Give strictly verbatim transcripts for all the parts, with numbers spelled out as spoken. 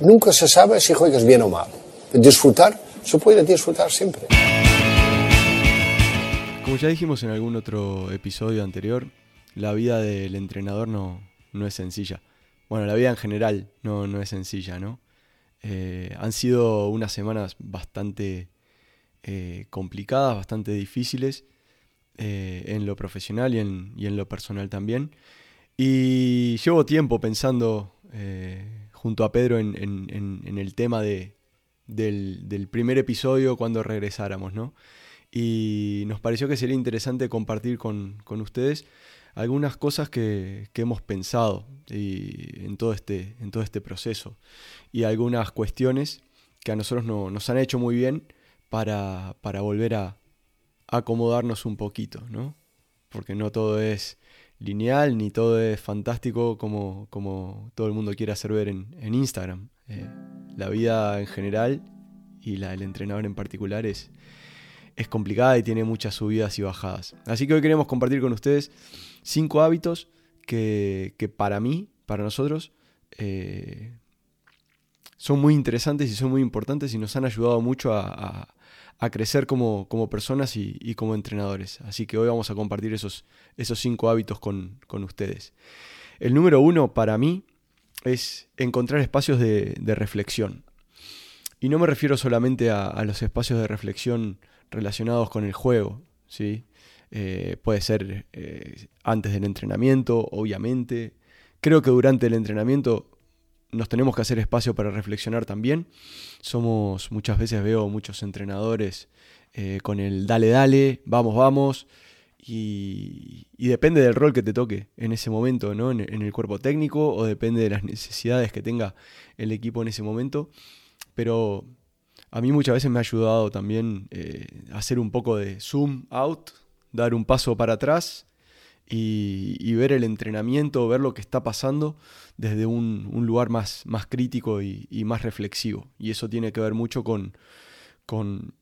Nunca se sabe si juegas bien o mal. Disfrutar, se puede disfrutar siempre. Como ya dijimos en algún otro episodio anterior, la vida del entrenador no, no es sencilla. Bueno, la vida en general no, no es sencilla, ¿no? Eh, han sido unas semanas bastante eh, complicadas, bastante difíciles, eh, en lo profesional y en, y en lo personal también. Y llevo tiempo pensando eh, junto a Pedro en, en, en, en el tema de, del, del primer episodio cuando regresáramos, ¿no? Y nos pareció que sería interesante compartir con, con ustedes algunas cosas que, que hemos pensado y en, todo este, en todo este proceso, y algunas cuestiones que a nosotros no, nos han hecho muy bien para, para volver a acomodarnos un poquito, ¿no? Porque no todo es lineal, ni todo es fantástico como, como todo el mundo quiere hacer ver en, en Instagram. Eh, la vida en general y la del entrenador en particular es, es complicada y tiene muchas subidas y bajadas. Así que hoy queremos compartir con ustedes cinco hábitos que, que para mí, para nosotros, eh, son muy interesantes y son muy importantes y nos han ayudado mucho a, a a crecer como, como personas y, y como entrenadores. Así que hoy vamos a compartir esos, esos cinco hábitos con, con ustedes. El número uno para mí es encontrar espacios de, de reflexión. Y no me refiero solamente a, a los espacios de reflexión relacionados con el juego, ¿sí? Eh, puede ser eh, antes del entrenamiento, obviamente. Creo que durante el entrenamiento nos tenemos que hacer espacio para reflexionar también. Somos, muchas veces veo muchos entrenadores eh, con el dale, dale, vamos, vamos. Y, y depende del rol que te toque en ese momento, ¿no? En, en el cuerpo técnico, o depende de las necesidades que tenga el equipo en ese momento. Pero a mí muchas veces me ha ayudado también eh, hacer un poco de zoom out, dar un paso para atrás. Y, y ver el entrenamiento, ver lo que está pasando desde un, un lugar más, más crítico y, y más reflexivo. Y eso tiene que ver mucho con, con,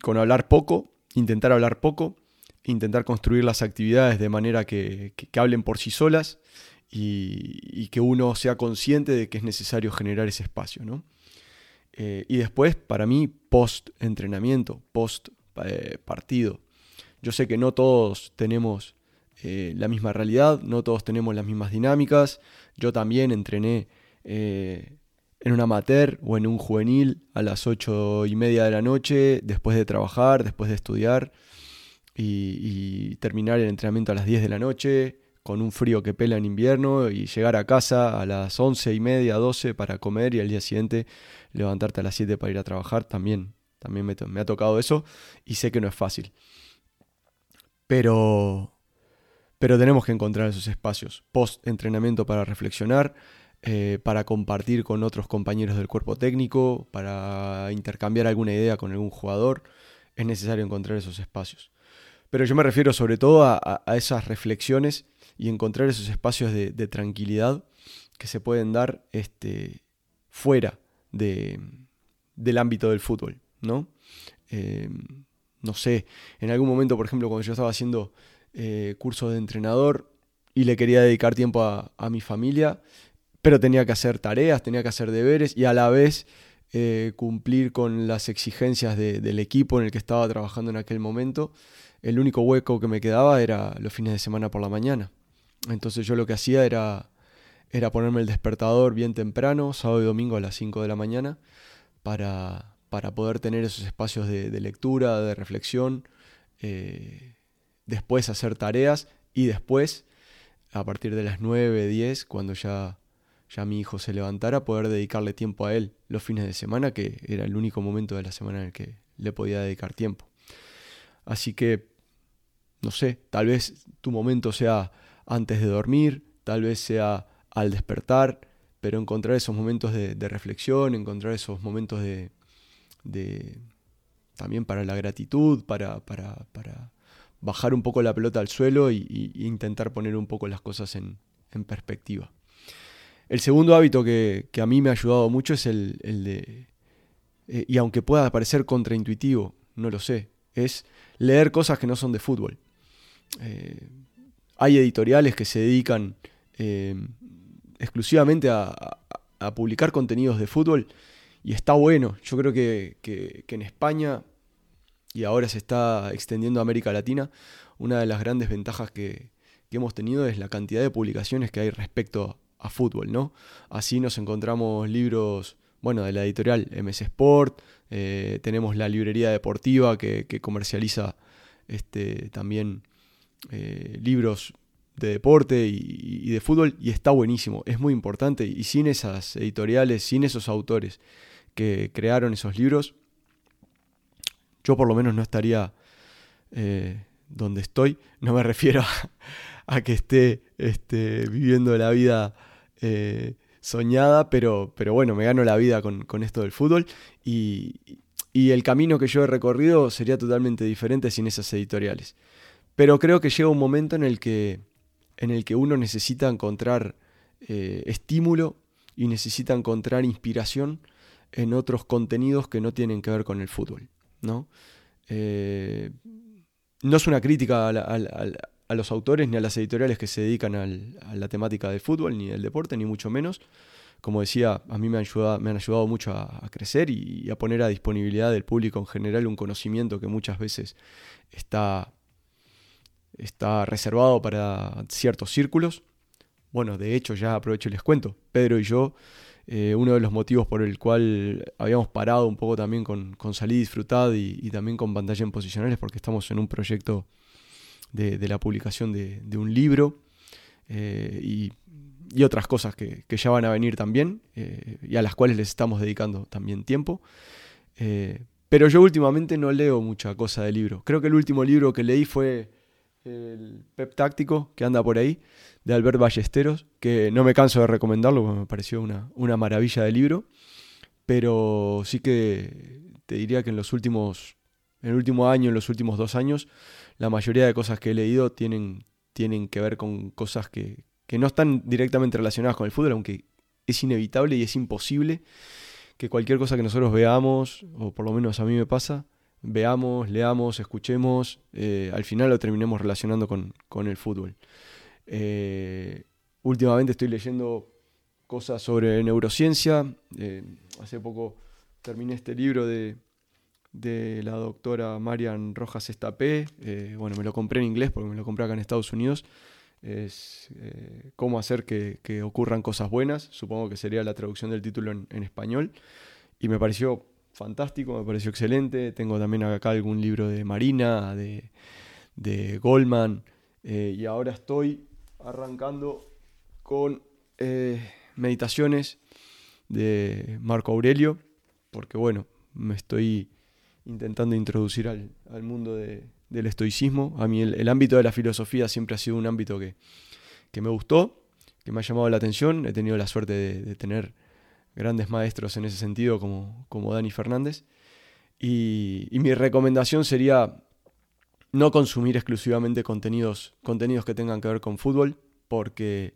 con hablar poco, intentar hablar poco, intentar construir las actividades de manera que, que, que hablen por sí solas y, y que uno sea consciente de que es necesario generar ese espacio, ¿no? Eh, y después, para mí, post-entrenamiento, post-partido. Yo sé que no todos tenemos Eh, la misma realidad, no todos tenemos las mismas dinámicas. Yo también entrené eh, en un amateur o en un juvenil a las ocho y media de la noche, después de trabajar, después de estudiar y, y terminar el entrenamiento a las diez de la noche, con un frío que pela en invierno, y llegar a casa a las once y media, doce para comer, y al día siguiente levantarte a las siete para ir a trabajar. También, también me, to- me ha tocado eso y sé que no es fácil. Pero... Pero tenemos que encontrar esos espacios post-entrenamiento para reflexionar, eh, para compartir con otros compañeros del cuerpo técnico, para intercambiar alguna idea con algún jugador. Es necesario encontrar esos espacios. Pero yo me refiero sobre todo a, a esas reflexiones y encontrar esos espacios de, de tranquilidad que se pueden dar este, fuera de, del ámbito del fútbol, ¿no? Eh, no sé, en algún momento, por ejemplo, cuando yo estaba haciendo Eh, cursos de entrenador y le quería dedicar tiempo a, a mi familia, pero tenía que hacer tareas, tenía que hacer deberes y a la vez eh, cumplir con las exigencias de, del equipo en el que estaba trabajando en aquel momento. El único hueco que me quedaba era los fines de semana por la mañana. Entonces yo lo que hacía era, era ponerme el despertador bien temprano, sábado y domingo a las cinco de la mañana, para, para poder tener esos espacios de, de lectura, de reflexión, eh, después hacer tareas, y después, a partir de las nueve, diez, cuando ya, ya mi hijo se levantara, poder dedicarle tiempo a él los fines de semana, que era el único momento de la semana en el que le podía dedicar tiempo. Así que, no sé, tal vez tu momento sea antes de dormir, tal vez sea al despertar, pero encontrar esos momentos de, de reflexión, encontrar esos momentos de, de también para la gratitud, para... para, para bajar un poco la pelota al suelo e intentar poner un poco las cosas en, en perspectiva. El segundo hábito que, que a mí me ha ayudado mucho es el, el de, eh, y aunque pueda parecer contraintuitivo, no lo sé, es leer cosas que no son de fútbol. Eh, hay editoriales que se dedican eh, exclusivamente a, a, a publicar contenidos de fútbol y está bueno. Yo creo que, que, que en España, y ahora se está extendiendo a América Latina, una de las grandes ventajas que, que hemos tenido es la cantidad de publicaciones que hay respecto a fútbol, ¿no? Así nos encontramos libros, bueno, de la editorial M S Sport, eh, tenemos la librería deportiva que, que comercializa este, también eh, libros de deporte y, y de fútbol, y está buenísimo, es muy importante, y sin esas editoriales, sin esos autores que crearon esos libros, yo por lo menos no estaría eh, donde estoy. No me refiero a, a que esté este, viviendo la vida eh, soñada, pero, pero bueno, me gano la vida con, con esto del fútbol, y, y el camino que yo he recorrido sería totalmente diferente sin esas editoriales. Pero creo que llega un momento en el que en el que uno necesita encontrar eh, estímulo y necesita encontrar inspiración en otros contenidos que no tienen que ver con el fútbol, ¿no? Eh, no es una crítica a, la, a, la, a los autores ni a las editoriales que se dedican al, a la temática del fútbol ni del deporte, ni mucho menos. Como decía, a mí me han ayudado, me han ayudado mucho a, a crecer y, y a poner a disponibilidad del público en general un conocimiento que muchas veces está... está reservado para ciertos círculos. Bueno, de hecho, ya aprovecho y les cuento. Pedro y yo, eh, uno de los motivos por el cual habíamos parado un poco también con, con Salí Disfrutad y, y también con Pantalla en Posicionales, porque estamos en un proyecto de, de la publicación de, de un libro eh, y, y otras cosas que, que ya van a venir también eh, y a las cuales les estamos dedicando también tiempo. Eh, pero yo últimamente no leo mucha cosa de libro. Creo que el último libro que leí fue... el Pep Táctico, que anda por ahí, de Albert Ballesteros, que no me canso de recomendarlo porque me pareció una, una maravilla de libro, pero sí que te diría que en los últimos, en el último año, en los últimos dos años, la mayoría de cosas que he leído tienen, tienen que ver con cosas que, que no están directamente relacionadas con el fútbol, aunque es inevitable y es imposible que cualquier cosa que nosotros veamos, o por lo menos a mí me pasa, veamos, leamos, escuchemos, eh, al final lo terminemos relacionando con, con el fútbol. Eh, últimamente estoy leyendo cosas sobre neurociencia. Eh, hace poco terminé este libro de, de la doctora Marian Rojas Estapé. Eh, bueno, me lo compré en inglés porque me lo compré acá en Estados Unidos. Es eh, cómo hacer que, que ocurran cosas buenas. Supongo que sería la traducción del título en, en español. Y me pareció... fantástico, me pareció excelente. Tengo también acá algún libro de Marina, de, de Goldman. Eh, y ahora estoy arrancando con eh, meditaciones de Marco Aurelio, porque bueno, me estoy intentando introducir al, al mundo de, del estoicismo. A mí el, el ámbito de la filosofía siempre ha sido un ámbito que, que me gustó, que me ha llamado la atención. He tenido la suerte de, de tener... grandes maestros en ese sentido, como, como Dani Fernández. Y, y mi recomendación sería no consumir exclusivamente contenidos, contenidos que tengan que ver con fútbol, porque,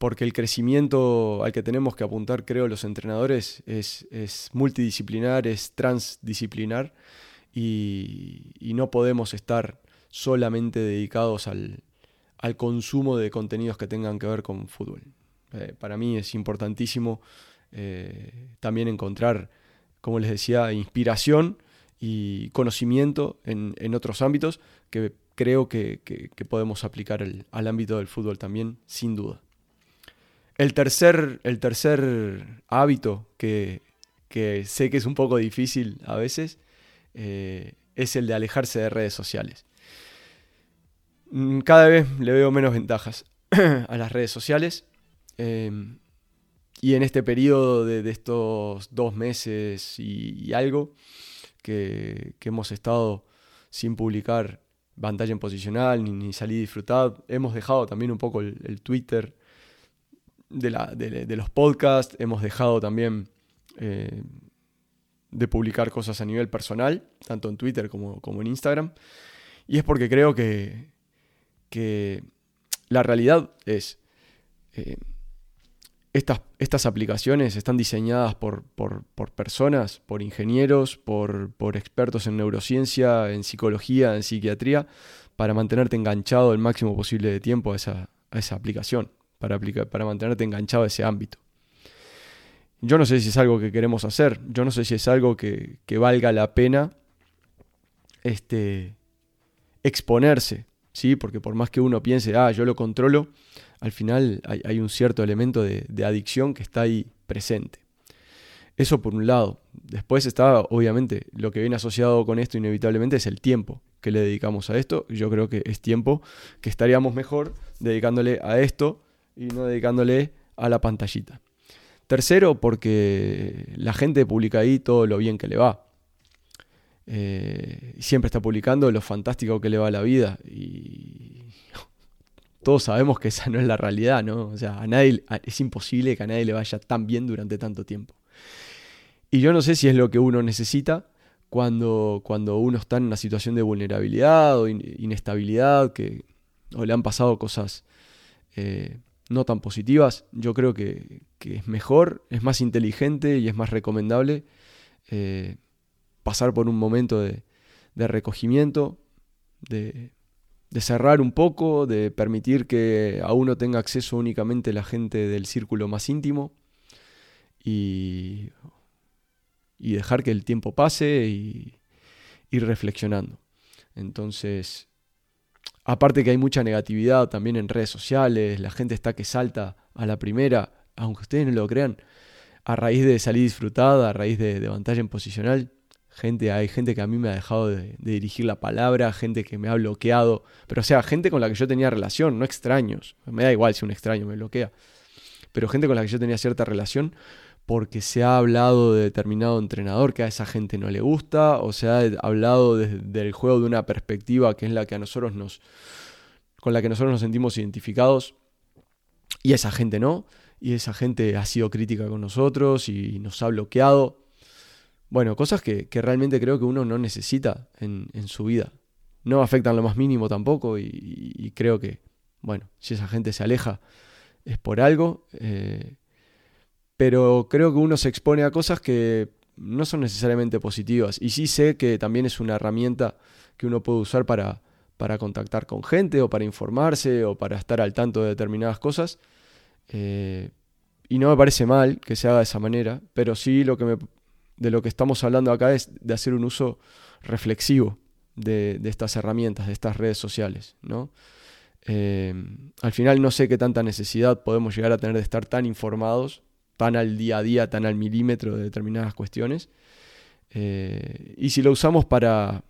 porque el crecimiento al que tenemos que apuntar, creo, los entrenadores es, es multidisciplinar, es transdisciplinar, y, y no podemos estar solamente dedicados al, al consumo de contenidos que tengan que ver con fútbol. Eh, para mí es importantísimo eh, también encontrar, como les decía, inspiración y conocimiento en, en otros ámbitos que creo que, que, que podemos aplicar el, al ámbito del fútbol también, sin duda. El tercer, el tercer hábito que, que sé que es un poco difícil a veces eh, es el de alejarse de redes sociales. Cada vez le veo menos ventajas a las redes sociales. Eh, y en este periodo de, de estos dos meses y, y algo que, que hemos estado sin publicar Pantalla en Posicional ni, ni Salí Disfrutad, hemos dejado también un poco el, el Twitter de, la, de, de los podcasts, hemos dejado también eh, de publicar cosas a nivel personal, tanto en Twitter como, como en Instagram, y es porque creo que, que la realidad es... Eh, Estas, estas aplicaciones están diseñadas por, por, por personas, por ingenieros, por, por expertos en neurociencia, en psicología, en psiquiatría, para mantenerte enganchado el máximo posible de tiempo a esa, a esa aplicación, para, aplica, para mantenerte enganchado a ese ámbito. yo no sé si es algo que queremos hacer, yo no sé si es algo que, que valga la pena este, exponerse, ¿sí? Porque por más que uno piense, ah, yo lo controlo, al final hay, hay un cierto elemento de, de adicción que está ahí presente. Eso por un lado. Después está, obviamente, lo que viene asociado con esto inevitablemente es el tiempo que le dedicamos a esto. Yo creo que es tiempo que estaríamos mejor dedicándole a esto y no dedicándole a la pantallita. Tercero, porque la gente publica ahí todo lo bien que le va. Eh, siempre está publicando lo fantástico que le va a la vida y todos sabemos que esa no es la realidad, ¿no? O sea, a nadie, es imposible que a nadie le vaya tan bien durante tanto tiempo. Y yo no sé si es lo que uno necesita cuando, cuando uno está en una situación de vulnerabilidad o in, inestabilidad que, o le han pasado cosas eh, no tan positivas. Yo creo que, que es mejor, es más inteligente y es más recomendable eh, pasar por un momento de, de recogimiento, de, de cerrar un poco, de permitir que a uno tenga acceso únicamente la gente del círculo más íntimo. Y, y dejar que el tiempo pase y ir reflexionando. Entonces, aparte que hay mucha negatividad también en redes sociales, la gente está que salta a la primera, aunque ustedes no lo crean, a raíz de salir disfrutada, a raíz de, de ventaja en posicional, gente, hay gente que a mí me ha dejado de, de dirigir la palabra, gente que me ha bloqueado, pero o sea, gente con la que yo tenía relación, no extraños, me da igual si un extraño me bloquea, pero gente con la que yo tenía cierta relación porque se ha hablado de determinado entrenador que a esa gente no le gusta, o se ha hablado de, del juego de una perspectiva que es la que a nosotros nos, con la que nosotros nos sentimos identificados, y esa gente no, y esa gente ha sido crítica con nosotros y nos ha bloqueado. Bueno, cosas que, que realmente creo que uno no necesita en, en su vida. No afectan lo más mínimo tampoco, y, y, y creo que, bueno, si esa gente se aleja, es por algo, eh, pero creo que uno se expone a cosas que no son necesariamente positivas. Y sí sé que también es una herramienta que uno puede usar para, para contactar con gente o para informarse o para estar al tanto de determinadas cosas. Eh, y no me parece mal que se haga de esa manera, pero sí lo que me, de lo que estamos hablando acá es de hacer un uso reflexivo de, de estas herramientas, de estas redes sociales, ¿no? Eh, al final no sé qué tanta necesidad podemos llegar a tener de estar tan informados, tan al día a día, tan al milímetro de determinadas cuestiones. Eh, y si lo usamos para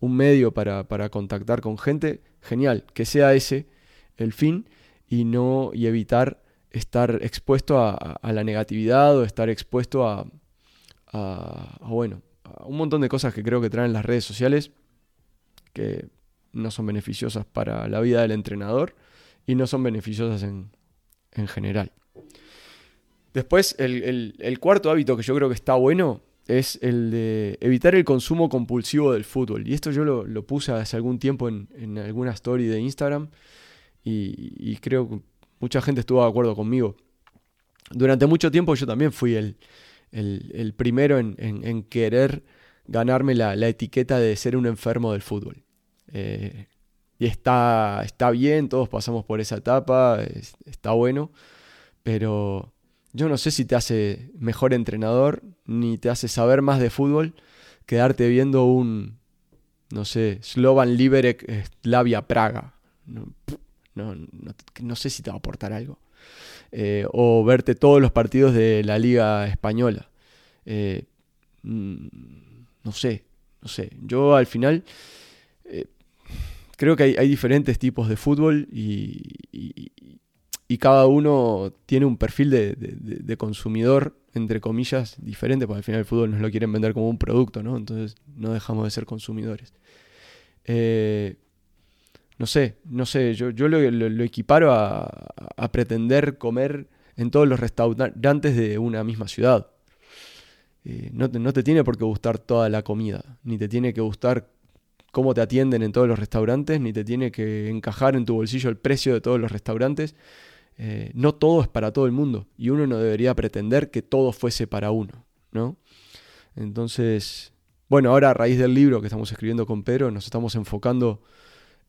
un medio para, para contactar con gente, genial, que sea ese el fin y, no, y evitar estar expuesto a, a la negatividad o estar expuesto a, a, a, bueno, a un montón de cosas que creo que traen las redes sociales que no son beneficiosas para la vida del entrenador y no son beneficiosas en, en general. Después, el, el, el cuarto hábito que yo creo que está bueno es el de evitar el consumo compulsivo del fútbol. Y esto yo lo, lo puse hace algún tiempo en, en alguna story de Instagram y, y creo que mucha gente estuvo de acuerdo conmigo. Durante mucho tiempo yo también fui el, el, el primero en, en, en querer ganarme la, la etiqueta de ser un enfermo del fútbol. Eh, y está, está bien, todos pasamos por esa etapa, es, está bueno, pero yo no sé si te hace mejor entrenador ni te hace saber más de fútbol quedarte viendo un, no sé, Slovan Liberec Slavia Praga. No, no, no, no sé si te va a aportar algo. Eh, o verte todos los partidos de la Liga Española. Eh, no sé, no sé. Yo al final... Eh, Creo que hay, hay diferentes tipos de fútbol y, y, y cada uno tiene un perfil de, de, de consumidor, entre comillas, diferente, porque al final el fútbol nos lo quieren vender como un producto, ¿no? Entonces no dejamos de ser consumidores. Eh, no sé, no sé, yo, yo lo, lo, lo equiparo a, a pretender comer en todos los restaurantes de una misma ciudad. Eh, no, te, no te tiene por qué gustar toda la comida, ni te tiene que gustar cómo te atienden en todos los restaurantes, ni te tiene que encajar en tu bolsillo el precio de todos los restaurantes. Eh, no todo es para todo el mundo y uno no debería pretender que todo fuese para uno, ¿no? Entonces, bueno, ahora a raíz del libro que estamos escribiendo con Pedro nos estamos enfocando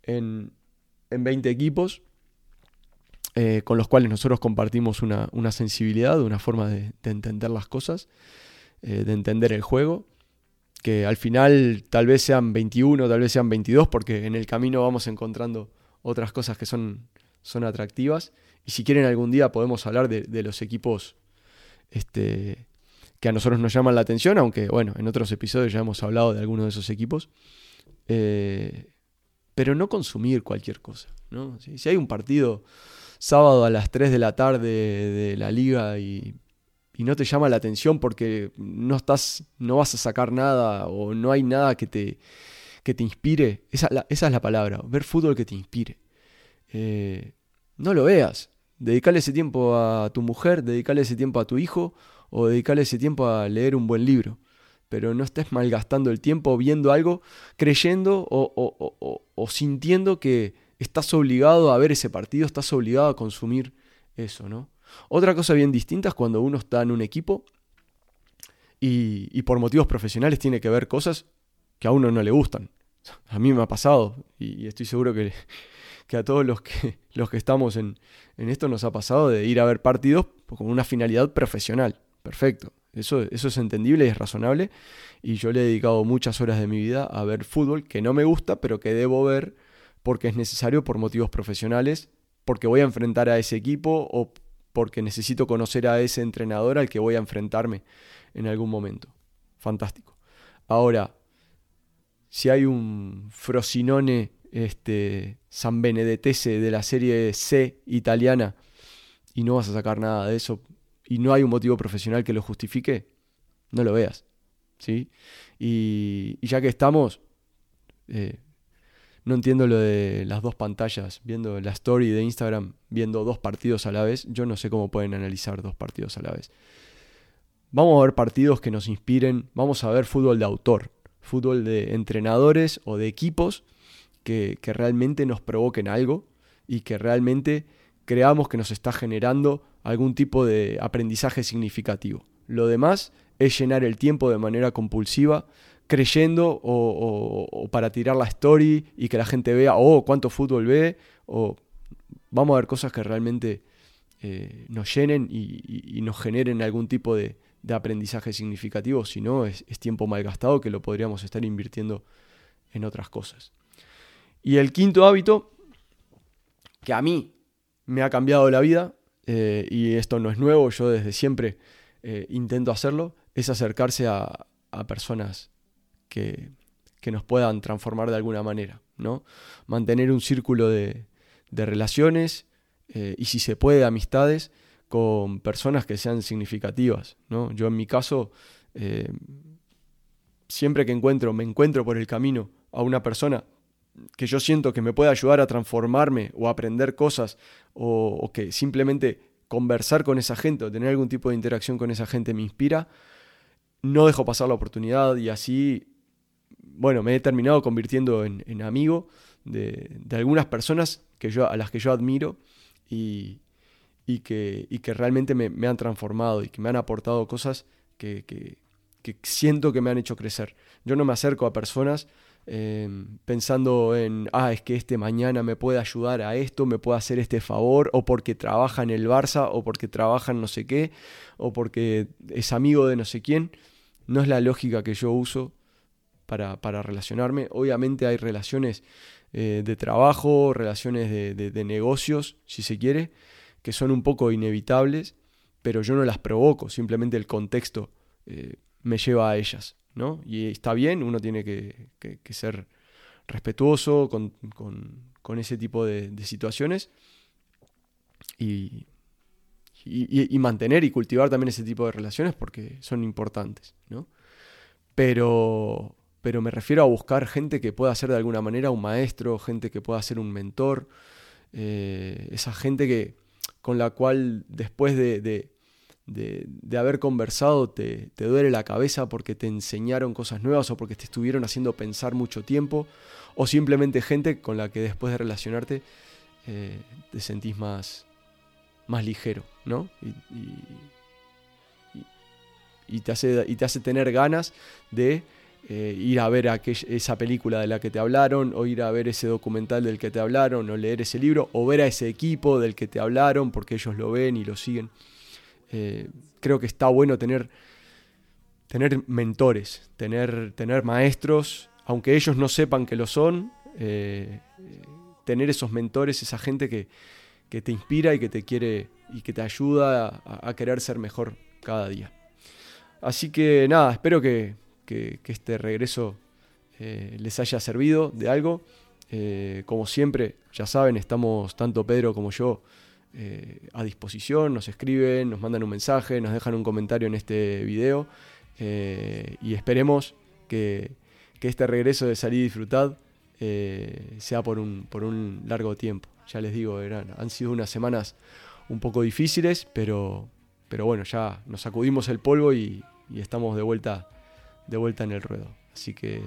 en, en veinte equipos eh, con los cuales nosotros compartimos una, una sensibilidad, una forma de, de entender las cosas, eh, de entender el juego, que al final tal vez sean veintiuno, tal vez sean veintidós, porque en el camino vamos encontrando otras cosas que son, son atractivas. Y si quieren, algún día podemos hablar de, de los equipos este, que a nosotros nos llaman la atención, aunque bueno, en otros episodios ya hemos hablado de algunos de esos equipos. Eh, pero no consumir cualquier cosa, ¿no? Si, si hay un partido sábado a las tres de la tarde de la liga y, y no te llama la atención porque no, estás, no vas a sacar nada o no hay nada que te, que te inspire, esa, la, esa es la palabra, ver fútbol que te inspire. Eh, no lo veas, dedicale ese tiempo a tu mujer, dedicale ese tiempo a tu hijo o dedicale ese tiempo a leer un buen libro. Pero no estés malgastando el tiempo viendo algo, creyendo o, o, o, o, o sintiendo que estás obligado a ver ese partido, estás obligado a consumir eso, ¿no? Otra cosa bien distinta es cuando uno está en un equipo y, y por motivos profesionales tiene que ver cosas que a uno no le gustan. A mí me ha pasado y, y estoy seguro que, que a todos los que, los que estamos en, en esto nos ha pasado de ir a ver partidos con una finalidad profesional. Perfecto. Eso, eso es entendible y es razonable, y yo le he dedicado muchas horas de mi vida a ver fútbol que no me gusta, pero que debo ver porque es necesario por motivos profesionales, porque voy a enfrentar a ese equipo o porque necesito conocer a ese entrenador al que voy a enfrentarme en algún momento. Fantástico. Ahora, si hay un Frosinone este, San Benedetese de la Serie C italiana y no vas a sacar nada de eso, y no hay un motivo profesional que lo justifique, no lo veas, ¿sí? Y, y ya que estamos, eh, no entiendo lo de las dos pantallas, viendo la story de Instagram, viendo dos partidos a la vez, yo no sé cómo pueden analizar dos partidos a la vez. Vamos a ver partidos que nos inspiren, vamos a ver fútbol de autor, fútbol de entrenadores o de equipos que, que realmente nos provoquen algo y que realmente creamos que nos está generando algún tipo de aprendizaje significativo. Lo demás es llenar el tiempo de manera compulsiva, creyendo o, o, o para tirar la story y que la gente vea, oh, cuánto fútbol ve, o vamos a ver cosas que realmente eh, nos llenen y, y, y nos generen algún tipo de, de aprendizaje significativo. Si no, es, es tiempo malgastado que lo podríamos estar invirtiendo en otras cosas. Y el quinto hábito, que a mí me ha cambiado la vida, Eh, y esto no es nuevo, yo desde siempre eh, intento hacerlo, es acercarse a, a personas que, que nos puedan transformar de alguna manera, ¿no? Mantener un círculo de, de relaciones eh, y si se puede amistades con personas que sean significativas, ¿no? Yo en mi caso, eh, siempre que encuentro, me encuentro por el camino a una persona que yo siento que me puede ayudar a transformarme o a aprender cosas o, o que simplemente conversar con esa gente o tener algún tipo de interacción con esa gente me inspira, no dejo pasar la oportunidad y así, bueno, me he terminado convirtiendo en, en amigo de, de algunas personas que yo, a las que yo admiro y, y, que, y que realmente me, me han transformado y que me han aportado cosas que, que, que siento que me han hecho crecer. Yo no me acerco a personas Eh, pensando en, ah, es que este mañana me puede ayudar a esto, me puede hacer este favor, o porque trabaja en el Barça, o porque trabaja en no sé qué, o porque es amigo de no sé quién. No es la lógica que yo uso para, para relacionarme. Obviamente hay relaciones eh, de trabajo, relaciones de, de, de negocios, si se quiere, que son un poco inevitables, pero yo no las provoco, simplemente el contexto eh, me lleva a ellas, ¿no? Y está bien, uno tiene que, que, que ser respetuoso con, con, con ese tipo de, de situaciones y, y, y mantener y cultivar también ese tipo de relaciones porque son importantes, ¿no? Pero, pero me refiero a buscar gente que pueda ser de alguna manera un maestro, gente que pueda ser un mentor, eh, esa gente que, con la cual después de... de De, de haber conversado te, te duele la cabeza porque te enseñaron cosas nuevas o porque te estuvieron haciendo pensar mucho tiempo, o simplemente gente con la que después de relacionarte eh, te sentís más, más ligero, ¿no? Y, y, y, y, te hace, y te hace tener ganas de eh, ir a ver aquella, esa película de la que te hablaron, o ir a ver ese documental del que te hablaron, o leer ese libro, o ver a ese equipo del que te hablaron, porque ellos lo ven y lo siguen. Eh, creo que está bueno tener, tener mentores, tener, tener maestros, aunque ellos no sepan que lo son, eh, tener esos mentores, esa gente que, que te inspira y que te quiere y que te ayuda a, a querer ser mejor cada día. Así que nada, espero que, que, que este regreso eh, les haya servido de algo. Eh, como siempre, ya saben, estamos tanto Pedro como yo eh, a disposición. Nos escriben, nos mandan un mensaje, nos dejan un comentario en este video. Eh, y esperemos que, que este regreso de Salí y Disfrutad eh, sea por un, por un largo tiempo. Ya les digo, eran, han sido unas semanas un poco difíciles, pero... Pero bueno, ya nos sacudimos el polvo y, y estamos de vuelta, de vuelta en el ruedo. Así que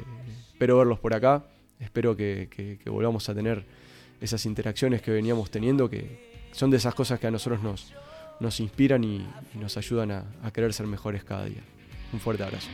espero verlos por acá. Espero que, que, que volvamos a tener esas interacciones que veníamos teniendo, que son de esas cosas que a nosotros nos, nos inspiran y, y nos ayudan a, a querer ser mejores cada día. Un fuerte abrazo.